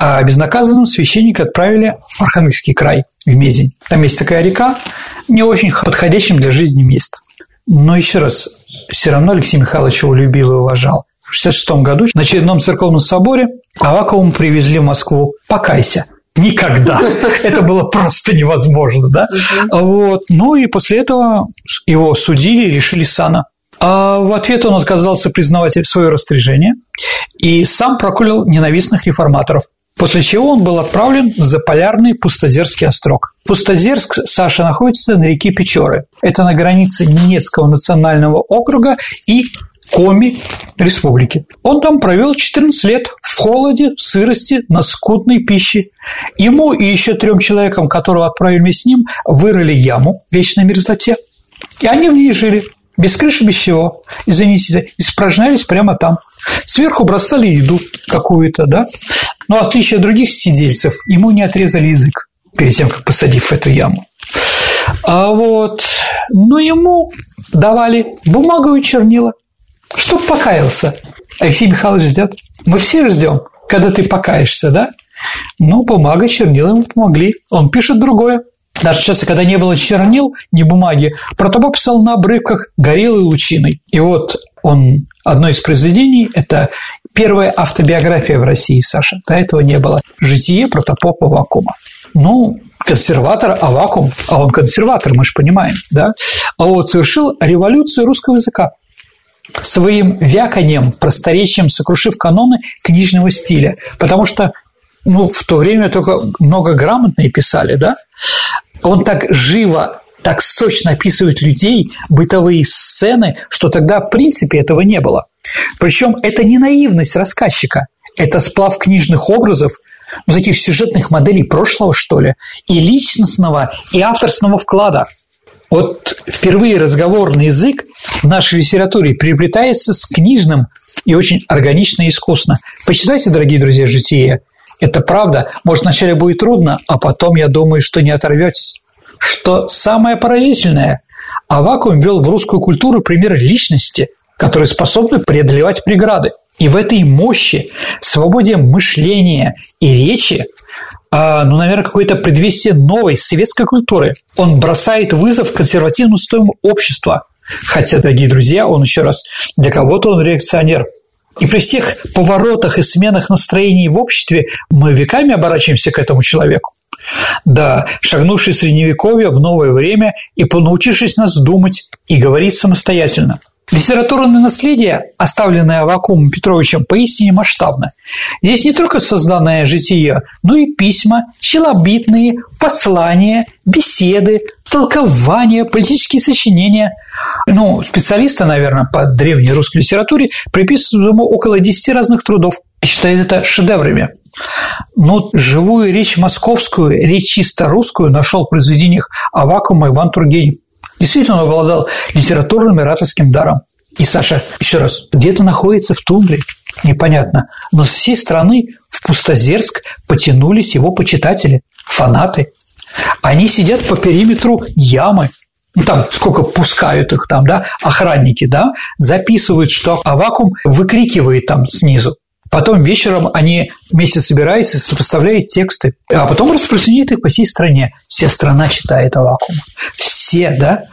А безнаказанным священника отправили в Архангельский край, в Мезень. Там есть такая река, не очень подходящим для жизни мест. Но еще раз, все равно Алексей Михайлович его любил и уважал. В шестьдесят шестом году на очередном церковном соборе Авакума привезли в Москву. Покайся. Никогда. Это было просто невозможно, да? Вот. Ну, и после этого его судили и лишили сана. А в ответ он отказался признавать свое растряжение и сам проклял ненавистных реформаторов, после чего он был отправлен в заполярный Пустозерский острог. Пустозерск, Саша, находится на реке Печоры. Это на границе Ненецкого национального округа и Коми республики. Он там провел четырнадцать лет в холоде, в сырости, на скудной пище. Ему и еще трем человекам, которого отправили вместе с ним, вырыли яму в вечной мерзлоте, и они в ней жили. Без крыши, без чего, извините, испражнялись прямо там. Сверху бросали еду какую-то, да. Но в отличие от других сидельцев, ему не отрезали язык перед тем, как посадив в эту яму. А вот, но ему давали бумагу и чернила, чтоб покаялся. Алексей Михайлович ждет. Мы все ждем, когда ты покаешься, да? Ну, бумага, чернила ему помогли. Он пишет другое. Даже часто, когда не было чернил, ни бумаги, Протопоп писал на обрывках горелой лучиной. И вот он, одно из произведений, это первая автобиография в России, Саша. До этого не было. Житие протопопа Авакума. Ну, консерватор Авакум, а он консерватор, мы же понимаем, да? А вот совершил революцию русского языка, своим вяканьем, просторечием сокрушив каноны книжного стиля. Потому что, ну, в то время только многограмотные писали, да? Он так живо, так сочно описывает людей, бытовые сцены, что тогда, в принципе, этого не было. Причем это не наивность рассказчика, это сплав книжных образов, ну, таких сюжетных моделей прошлого, что ли, и личностного, и авторского вклада. Вот впервые разговорный язык в нашей литературе приобретается с книжным и очень органично и искусно. Почитайте, дорогие друзья, «Житие». Это правда. Может, вначале будет трудно, а потом, я думаю, что не оторветесь. Что самое поразительное, Авакум ввел в русскую культуру примеры личности, которые способны преодолевать преграды. И в этой мощи, свободе мышления и речи, ну, наверное, какое-то предвестие новой советской культуры. Он бросает вызов консервативному устоям общества. Хотя, дорогие друзья, он еще раз, для кого-то он реакционер. И при всех поворотах и сменах настроений в обществе мы веками оборачиваемся к этому человеку. Да, шагнувший в Средневековье в новое время и понаучившись нас думать и говорить самостоятельно. Литературное наследие, оставленное Аввакумом Петровичем, поистине масштабно. Здесь не только созданное житие, но и письма, челобитные, послания, беседы, толкования, политические сочинения. Ну, специалисты, наверное, по древней русской литературе приписывают ему около десяти разных трудов и считают это шедеврами. Но живую речь московскую, речь чисто русскую нашел в произведениях Аввакума Иван Тургенев. Действительно, он обладал литературным и ораторским даром. И, Саша, еще раз, где-то находится в тундре, непонятно, но со всей страны в Пустозерск потянулись его почитатели, фанаты. Они сидят по периметру ямы, ну, там сколько пускают их там, да, охранники, да, записывают, что Авакум выкрикивает там снизу. Потом вечером они вместе собираются, сопоставляют тексты, а потом распространяют их по всей стране. Вся страна читает Авакума. Все, да?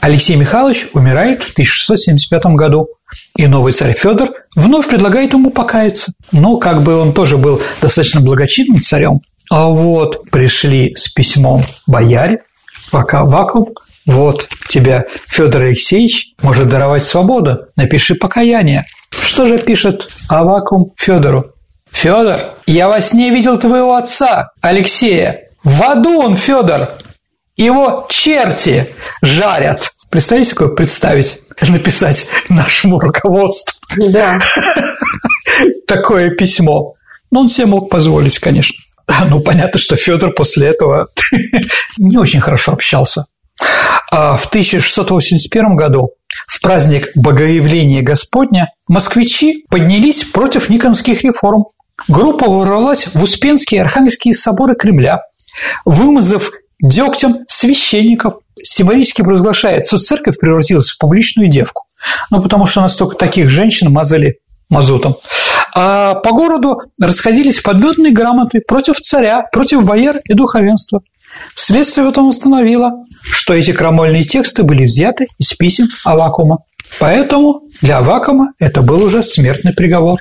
Алексей Михайлович умирает в тысяча шестьсот семьдесят пятом году, и новый царь Федор вновь предлагает ему покаяться. Но как бы он тоже был достаточно благочинным царем. А вот пришли с письмом бояре, пока Авакум, вот тебя Федор Алексеевич может даровать свободу, напиши покаяние. Что же пишет Авакум Федору? Федор, я во сне видел твоего отца, Алексея. В аду он, Федор. Его черти жарят. Представляете, какое представить, написать нашему руководству? Да. Такое письмо. Но он себе мог позволить, конечно. Ну, понятно, что Федор после этого не очень хорошо общался. А в тысяча шестьсот восемьдесят первом году в праздник Богоявления Господня москвичи поднялись против никонских реформ. Группа ворвалась в Успенские и Архангельские соборы Кремля, вымазав дегтем священников, символически провозглашая, что церковь превратилась в публичную девку. Ну, потому что настолько таких женщин мазали мазутом. А по городу расходились подметные грамоты против царя, против бояр и духовенства. Следствие потом установило, что эти крамольные тексты были взяты из писем Авакума. Поэтому для Авакума это был уже смертный приговор.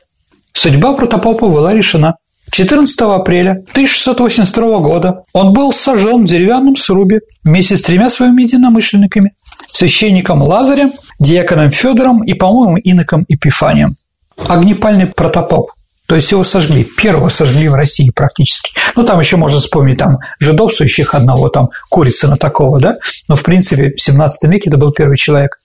Судьба протопопа была решена. четырнадцатого апреля тысяча шестьсот восемьдесят второго года он был сожжен в деревянном срубе вместе с тремя своими единомышленниками – священником Лазарем, диаконом Федором и, по-моему, иноком Эпифанием. Огнепальный протопоп, то есть его сожгли, первого сожгли в России практически. Ну, там еще можно вспомнить там жидовствующих одного, там Курицына такого, да? Но, в принципе, в семнадцатом веке это был первый человек.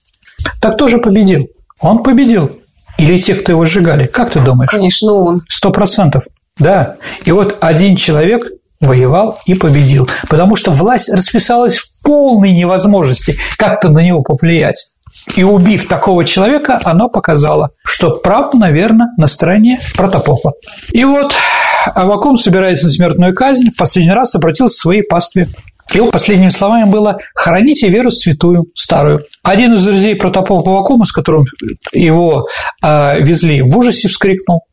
Так тоже победил. Он победил. Или те, кто его сжигали. Как ты думаешь? Конечно, он. Сто процентов. Да. И вот один человек воевал и победил, потому что власть расписалась в полной невозможности как-то на него повлиять. И, убив такого человека, она показала, что правда, наверное, на стороне протопопа. И вот Авакум, собираясь на смертную казнь, в последний раз обратился к своей пастве. Его последними словами было: «Храните веру святую, старую». Один из друзей протопопа Авакума, с которым его э, везли, в ужасе вскрикнул.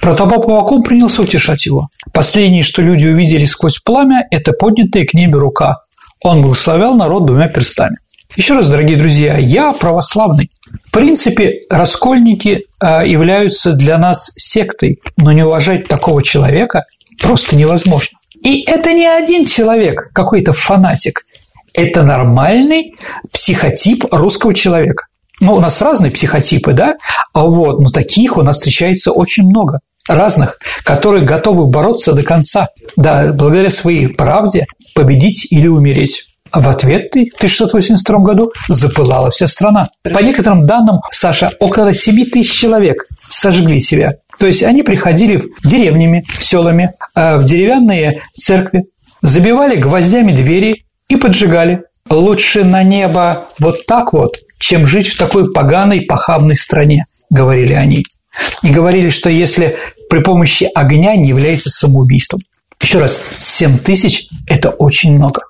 Протопоп Авакум принялся утешать его. Последнее, что люди увидели сквозь пламя, это поднятая к небу рука. Он благословлял народ двумя перстами. Еще раз, дорогие друзья, я православный. В принципе, раскольники являются для нас сектой, но не уважать такого человека просто невозможно. И это не один человек, какой-то фанатик. Это нормальный психотип русского человека. Ну, у нас разные психотипы, да? А вот, но таких у нас встречается очень много. Разных, которые готовы бороться до конца. Да, благодаря своей правде победить или умереть. А в ответ в тысяча шестьсот восемьдесят втором году запылала вся страна. По некоторым данным, Саша, около семь тысяч человек сожгли себя. То есть они приходили деревнями, селами, в деревянные церкви, забивали гвоздями двери и поджигали. Лучше на небо вот так вот, чем жить в такой поганой, похабной стране, говорили они. И говорили, что если при помощи огня не является самоубийством. Еще раз, семь тысяч – это очень много.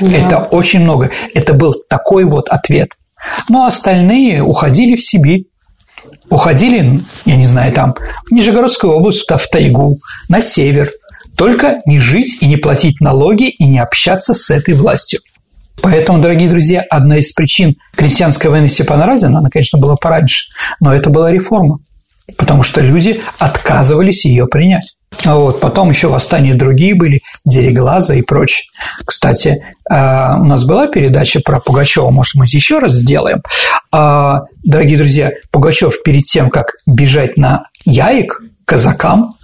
Да. Это очень много. Это был такой вот ответ. Но остальные уходили в Сибирь. Уходили, я не знаю, там, в Нижегородскую область, туда, в тайгу, на север. Только не жить и не платить налоги и не общаться с этой властью. Поэтому, дорогие друзья, одна из причин крестьянской войны Степана Разина, она, конечно, была пораньше, но это была реформа, потому что люди отказывались ее принять. Вот. Потом еще восстания другие были, Дереглаза и прочее. Кстати, у нас была передача про Пугачева, может, мы еще раз сделаем. Дорогие друзья, Пугачев перед тем, как бежать на Яик казакам,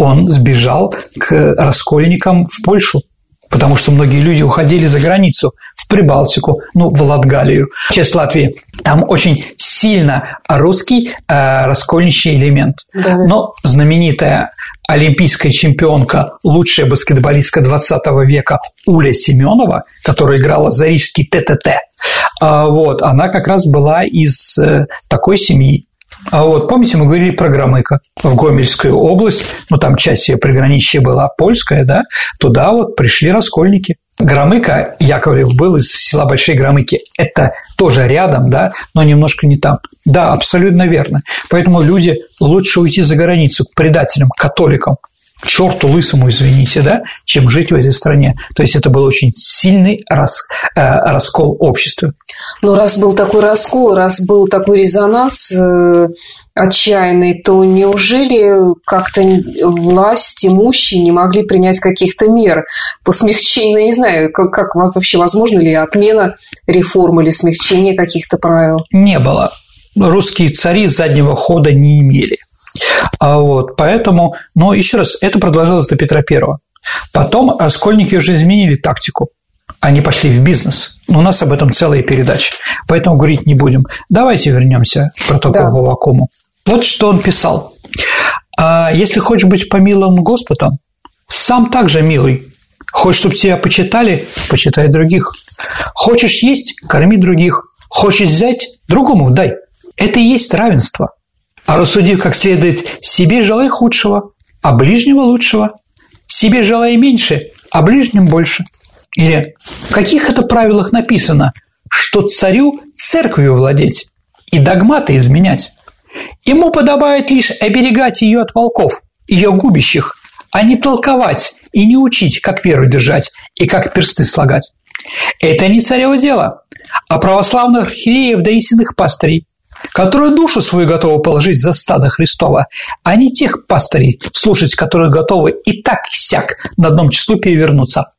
он сбежал к раскольникам в Польшу. Потому что многие люди уходили за границу, в Прибалтику, ну, в Латгалию, часть Латвии. Там очень сильно русский э, раскольничий элемент. Да. Но знаменитая олимпийская чемпионка, лучшая баскетболистка двадцатого века Уля Семенова, которая играла за рижский ТТТ, э, вот, она как раз была из э, такой семьи. А вот, помните, мы говорили про Громыко в Гомельскую область, ну, там часть ее приграничья была польская, да, туда вот пришли раскольники. Громыко, Яковлев был из села Большие Громыки, это тоже рядом, да, но немножко не там. Да, абсолютно верно. Поэтому люди лучше уйти за границу к предателям, к католикам, к черту лысому, извините, да, чем жить в этой стране. То есть это был очень сильный рас, э, раскол общества. Но раз был такой раскол, раз был такой резонанс э, отчаянный, то неужели как-то власть, имущие не могли принять каких-то мер по смягчению? Я не знаю, как, как вообще возможно ли отмена реформ или смягчение каких-то правил? Не было. Русские цари заднего хода не имели. А вот, поэтому, но еще раз, это продолжалось до Петра Первого. Потом раскольники уже изменили тактику. Они пошли в бизнес. У нас об этом целая передача, поэтому говорить не будем. Давайте вернемся к протопопу Авакуму. Да. Вот что он писал. «Если хочешь быть помилован Господом, сам также милый. Хочешь, чтобы тебя почитали, почитай других. Хочешь есть, корми других. Хочешь взять, другому дай. Это и есть равенство. А рассудив как следует, себе желай худшего, а ближнего лучшего, себе желай меньше, а ближним больше». Или: в каких это правилах написано, что царю церковью владеть и догматы изменять? Ему подобает лишь оберегать ее от волков, ее губящих, а не толковать и не учить, как веру держать и как персты слагать. Это не царево дело, а православных архиереев да истинных пастырей. которые душу свою готовы положить за стадо Христова, а не тех пастырей, слушать которых готовы и так и сяк на одном числу перевернуться.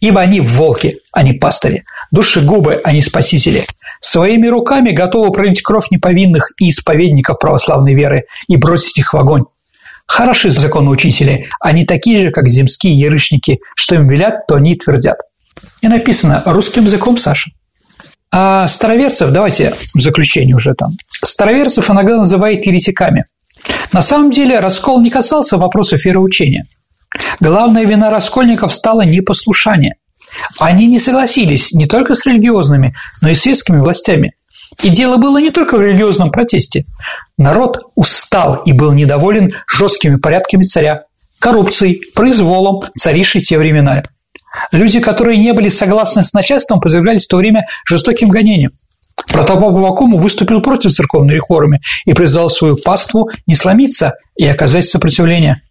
Ибо они волки, а не пастыри, душегубы, а не спасители. Своими руками готовы пролить кровь неповинных и исповедников православной веры и бросить их в огонь. Хороши законоучители, они такие же, как земские ерышники, что им велят, то они и твердят. И написано русским языком, Саша. А староверцев, давайте в заключение уже там, староверцев иногда называют еретиками. На самом деле раскол не касался вопросов вероучения. Главная вина раскольников стала непослушание. Они не согласились не только с религиозными, но и светскими властями. И дело было не только в религиозном протесте. Народ устал и был недоволен жесткими порядками царя, коррупцией, произволом, царившей в те времена. Люди, которые не были согласны с начальством, подвергались в то время жестоким гонениям. Протопоп Авакум выступил против церковной реформы и призвал свою паству не сломиться и оказать сопротивление.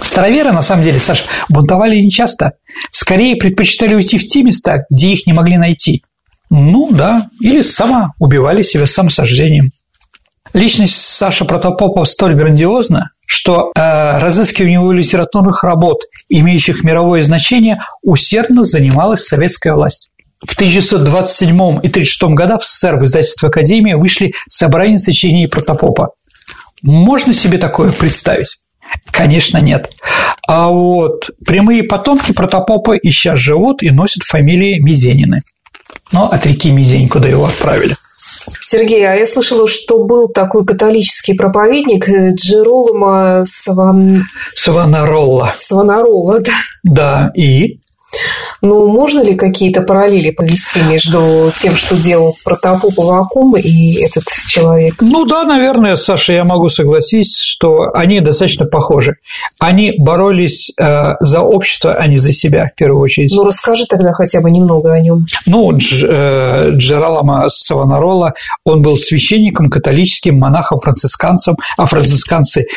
Староверы, на самом деле, Саша, бунтовали нечасто. Скорее предпочитали уйти в те места, где их не могли найти. Ну да, или сама убивали себя самосожжением. Личность Саши Протопопова столь грандиозна, что э, разыскиванием его литературных работ, имеющих мировое значение, усердно занималась советская власть. В тысяча девятьсот двадцать седьмом и тысяча девятьсот тридцать шестом годах в СССР в издательство «Академия» вышли собрания сочинений Протопопа. Можно себе такое представить? Конечно, нет. А вот прямые потомки Протопопа и сейчас живут и носят фамилии Мезенины. Но от реки Мезень, куда его отправили. Сергей, а я слышала, что был такой католический проповедник Джироламо Савон... Савонарола. Савонарола, да. Да, и? Ну, можно ли какие-то параллели провести между тем, что делал Протопоп Авакум и этот человек? Ну да, наверное, Саша, я могу согласиться, что они достаточно похожи. Они боролись э, за общество, а не за себя, в первую очередь. Ну, расскажи тогда хотя бы немного о нем. Ну, Дж, э, Джироламо Савонарола, он был священником, католическим, монахом-францисканцем, а францисканцы –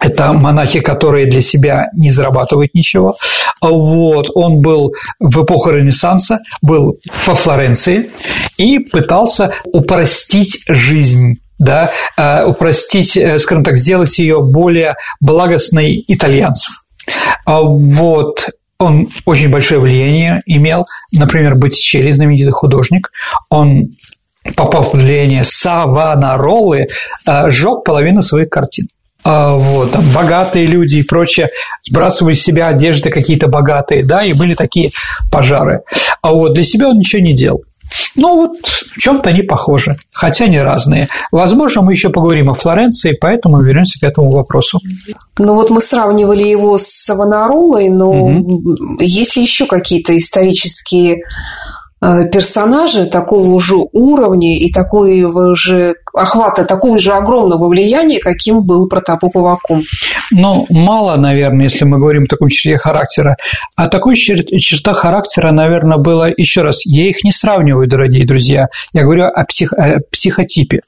это монахи, которые для себя не зарабатывают ничего. Вот. Он был в эпоху Ренессанса, был во Флоренции и пытался упростить жизнь, да, упростить, скажем так, сделать ее более благостной итальянцев. Вот. Он очень большое влияние имел, например, Боттичелли, знаменитый художник, он, попав в влияние Савонаролы, сжёг половину своих картин. Вот, там, богатые люди и прочее, сбрасывали с себя одежды какие-то богатые, да, и были такие пожары. А вот для себя он ничего не делал. Ну, вот в чем-то они похожи, хотя они разные. Возможно, мы еще поговорим о Флоренции, поэтому вернемся к этому вопросу. Ну, вот мы сравнивали его с Савонаролой, но угу. Есть ли еще какие-то исторические персонажи такого же уровня и такого же охвата, такого же огромного влияния, каким был Протопоп Авакум? Ну, мало, наверное, если мы говорим о таком черте характера. А такой чер- черта характера, наверное, было, еще раз, я их не сравниваю, дорогие друзья, я говорю о, псих- о психотипе.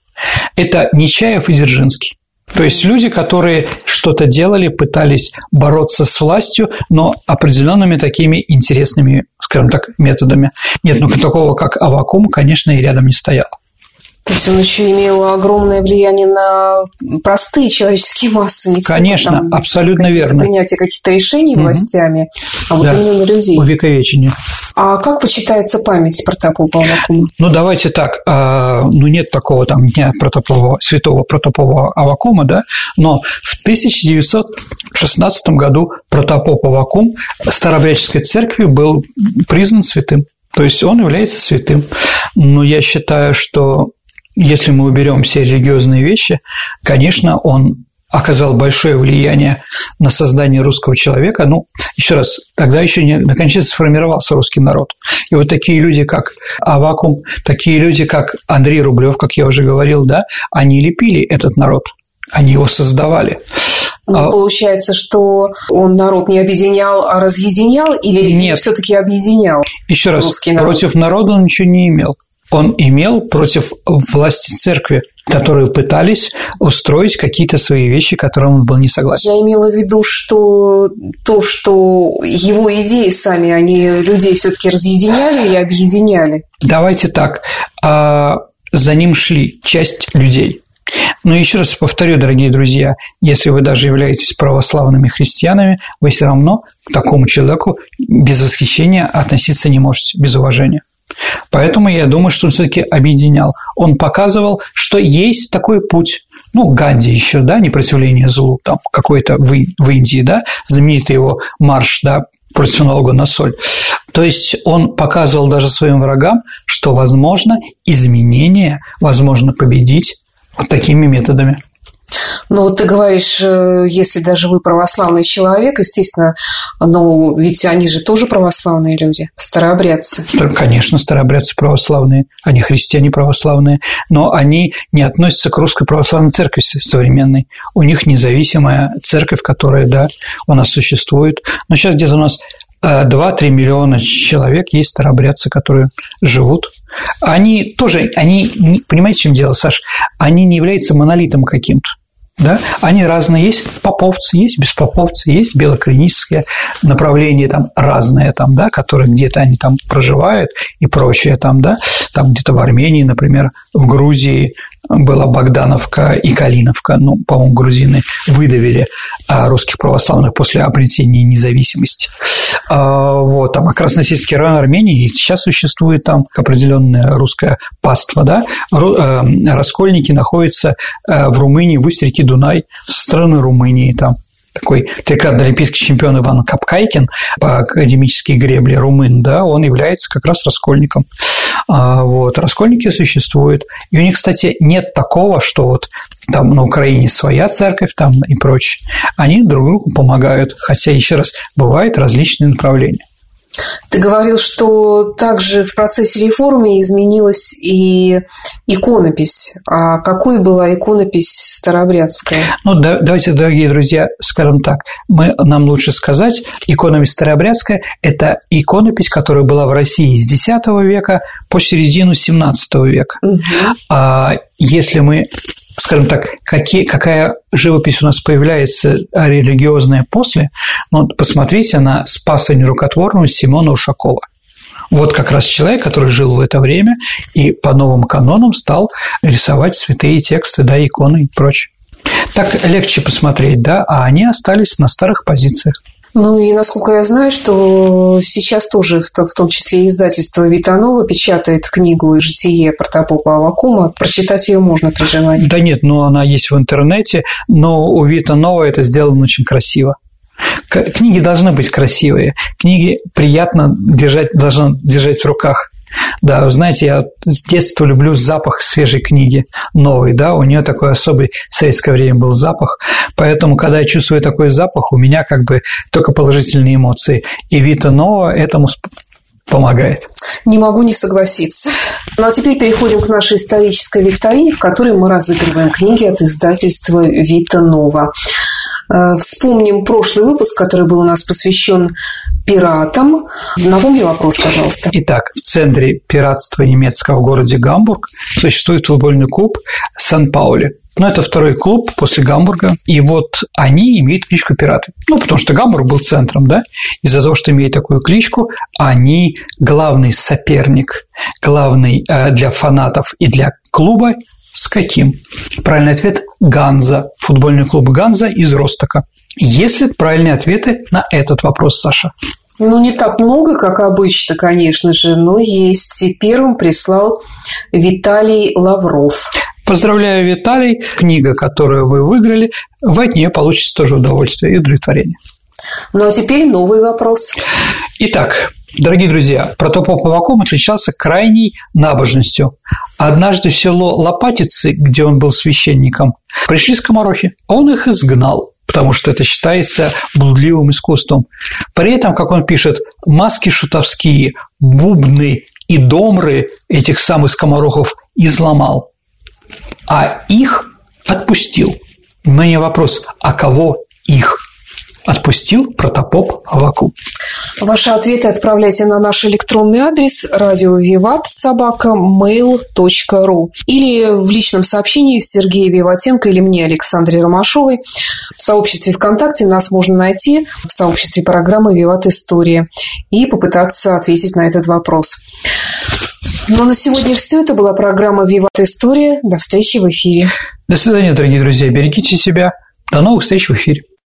Это Нечаев и Дзержинский. То есть люди, которые что-то делали, пытались бороться с властью, но определенными такими интересными, скажем так, методами. Нет, ну такого, как Авакум, конечно, и рядом не стоял. То есть он еще имел огромное влияние на простые человеческие массы. Не конечно, там, абсолютно верно. Принятие каких-то решений угу. властями, а вот да. именно на людей. Увековечение. А как почитается память Протопопа Авакума? Ну, давайте так. Ну, нет такого там дня Протопопа, святого Протопопа Авакума, да, но в тысяча девятьсот шестнадцатом году Протопоп Авакум Старообрядческой церкви был признан святым. То есть он является святым. Но я считаю, что если мы уберем все религиозные вещи, конечно, он оказал большое влияние на создание русского человека. Ну, еще раз, тогда еще не наконец сформировался русский народ. И вот такие люди, как Авакум, такие люди, как Андрей Рублев, как я уже говорил, да, они лепили этот народ, они его создавали. Ну, получается, что он народ не объединял, а разъединял, или все-таки объединял? Еще раз, русский народ? Против народа он ничего не имел. Он имел против власти церкви, которые пытались устроить какие-то свои вещи, которым он был не согласен. Я имела в виду, что то, что его идеи сами, они людей все-таки разъединяли или объединяли? Давайте так. за ним шли часть людей. Но еще раз повторю, дорогие друзья, если вы даже являетесь православными христианами, вы все равно к такому человеку без восхищения относиться не можете, без уважения. Поэтому я думаю, что он все-таки объединял. Он показывал, что есть такой путь. Ну, Ганди еще, да, непротивление злу, там, какой-то в Индии, да, знаменитый его марш, да, против налога на соль. То есть, он показывал даже своим врагам, что возможно изменение, возможно победить вот такими методами. Ну, вот ты говоришь, если даже вы православный человек, естественно, ну, ведь они же тоже православные люди, старообрядцы. Конечно, старообрядцы православные, они христиане православные, но они не относятся к Русской православной церкви современной. У них независимая церковь, которая, да, у нас существует. Но сейчас где-то у нас два-три миллиона человек есть старообрядцы, которые живут. Они тоже, они, понимаете, в чем дело, Саш? Они не являются монолитом каким-то. Да? Они разные, есть поповцы, есть беспоповцы, есть белокринические направления там, разные, там, да, которые где-то они там проживают и прочее, там, да, там где-то в Армении, например, в Грузии была Богдановка и Калиновка, ну, по-моему, грузины выдавили русских православных после обретения независимости. Вот, там, а Красноармейский район Армении, и сейчас существует там определенное русское паство, да, раскольники находятся в Румынии, в устье реки Дунай, со стороны Румынии, там, такой трикратный олимпийский чемпион Иван Капкайкин по академической гребле румын, да, он является как раз раскольником. Вот, раскольники существуют, и у них, кстати, нет такого, что вот там на Украине своя церковь там и прочее, они друг другу помогают, хотя, еще раз, бывают различные направления. Ты говорил, что также в процессе реформы изменилась и иконопись. А какой была иконопись старообрядская? Ну, да, давайте, дорогие друзья, скажем так, мы, нам лучше сказать, иконопись старообрядская – это иконопись, которая была в России с десятого века по середину семнадцатого века. Угу. А если мы… Скажем так, какие, какая живопись у нас появляется религиозная после, ну, посмотрите на «Спаса нерукотворного» Семена Ушакова. Вот как раз человек, который жил в это время и по новым канонам стал рисовать святые тексты, да, иконы и прочее. Так легче посмотреть, да, а они остались на старых позициях. Ну и, насколько я знаю, что сейчас тоже, в том числе издательство Витанова, печатает книгу «Житие протопопа Авакума». Прочитать ее можно при желании. Да нет, ну она есть в интернете, но у Витанова это сделано очень красиво. Книги должны быть красивые, книги приятно держать, должна держать в руках. Да, вы знаете, я с детства люблю запах свежей книги, новой, да, у нее такой особый в советское время был запах, поэтому, когда я чувствую такой запах, у меня как бы только положительные эмоции, и Витанова этому помогает. Не могу не согласиться. Ну, а теперь переходим к нашей исторической викторине, в которой мы разыгрываем книги от издательства Витанова. Вспомним прошлый выпуск, который был у нас посвящен пиратам. Напомни вопрос, пожалуйста. Итак, в центре пиратства немецкого в городе Гамбург существует футбольный клуб «Сан-Паули». Но это второй клуб после Гамбурга, и вот они имеют кличку «Пираты». Ну, потому что Гамбург был центром, да, из-за того, что имеют такую кличку, они главный соперник, главный для фанатов и для клуба. С каким? Правильный ответ – «Ганза», футбольный клуб «Ганза» из Ростока. Есть ли правильные ответы на этот вопрос, Саша? Ну, не так много, как обычно, конечно же, но есть. И первым прислал Виталий Лавров. Поздравляю, Виталий. Книга, которую вы выиграли, вы от нее получите тоже удовольствие и удовлетворение. Ну, а теперь новый вопрос. Итак, дорогие друзья, протопоп Авакум отличался крайней набожностью. Однажды в село Лопатицы, где он был священником, пришли скоморохи. Он их изгнал, потому что это считается блудливым искусством. При этом, как он пишет, маски шутовские, бубны и домры этих самых скоморохов изломал, а их отпустил. Но не вопрос, а кого их? отпустил протопоп Авакум. Ваши ответы отправляйте на наш электронный адрес радио виват собака мэйл точка ру или в личном сообщении Сергея Виватенко или мне, Александре Ромашовой. В сообществе ВКонтакте нас можно найти, в сообществе программы «Виват История», и попытаться ответить на этот вопрос. Ну, а на сегодня все. Это была программа «Виват История». До встречи в эфире. До свидания, дорогие друзья. Берегите себя. До новых встреч в эфире.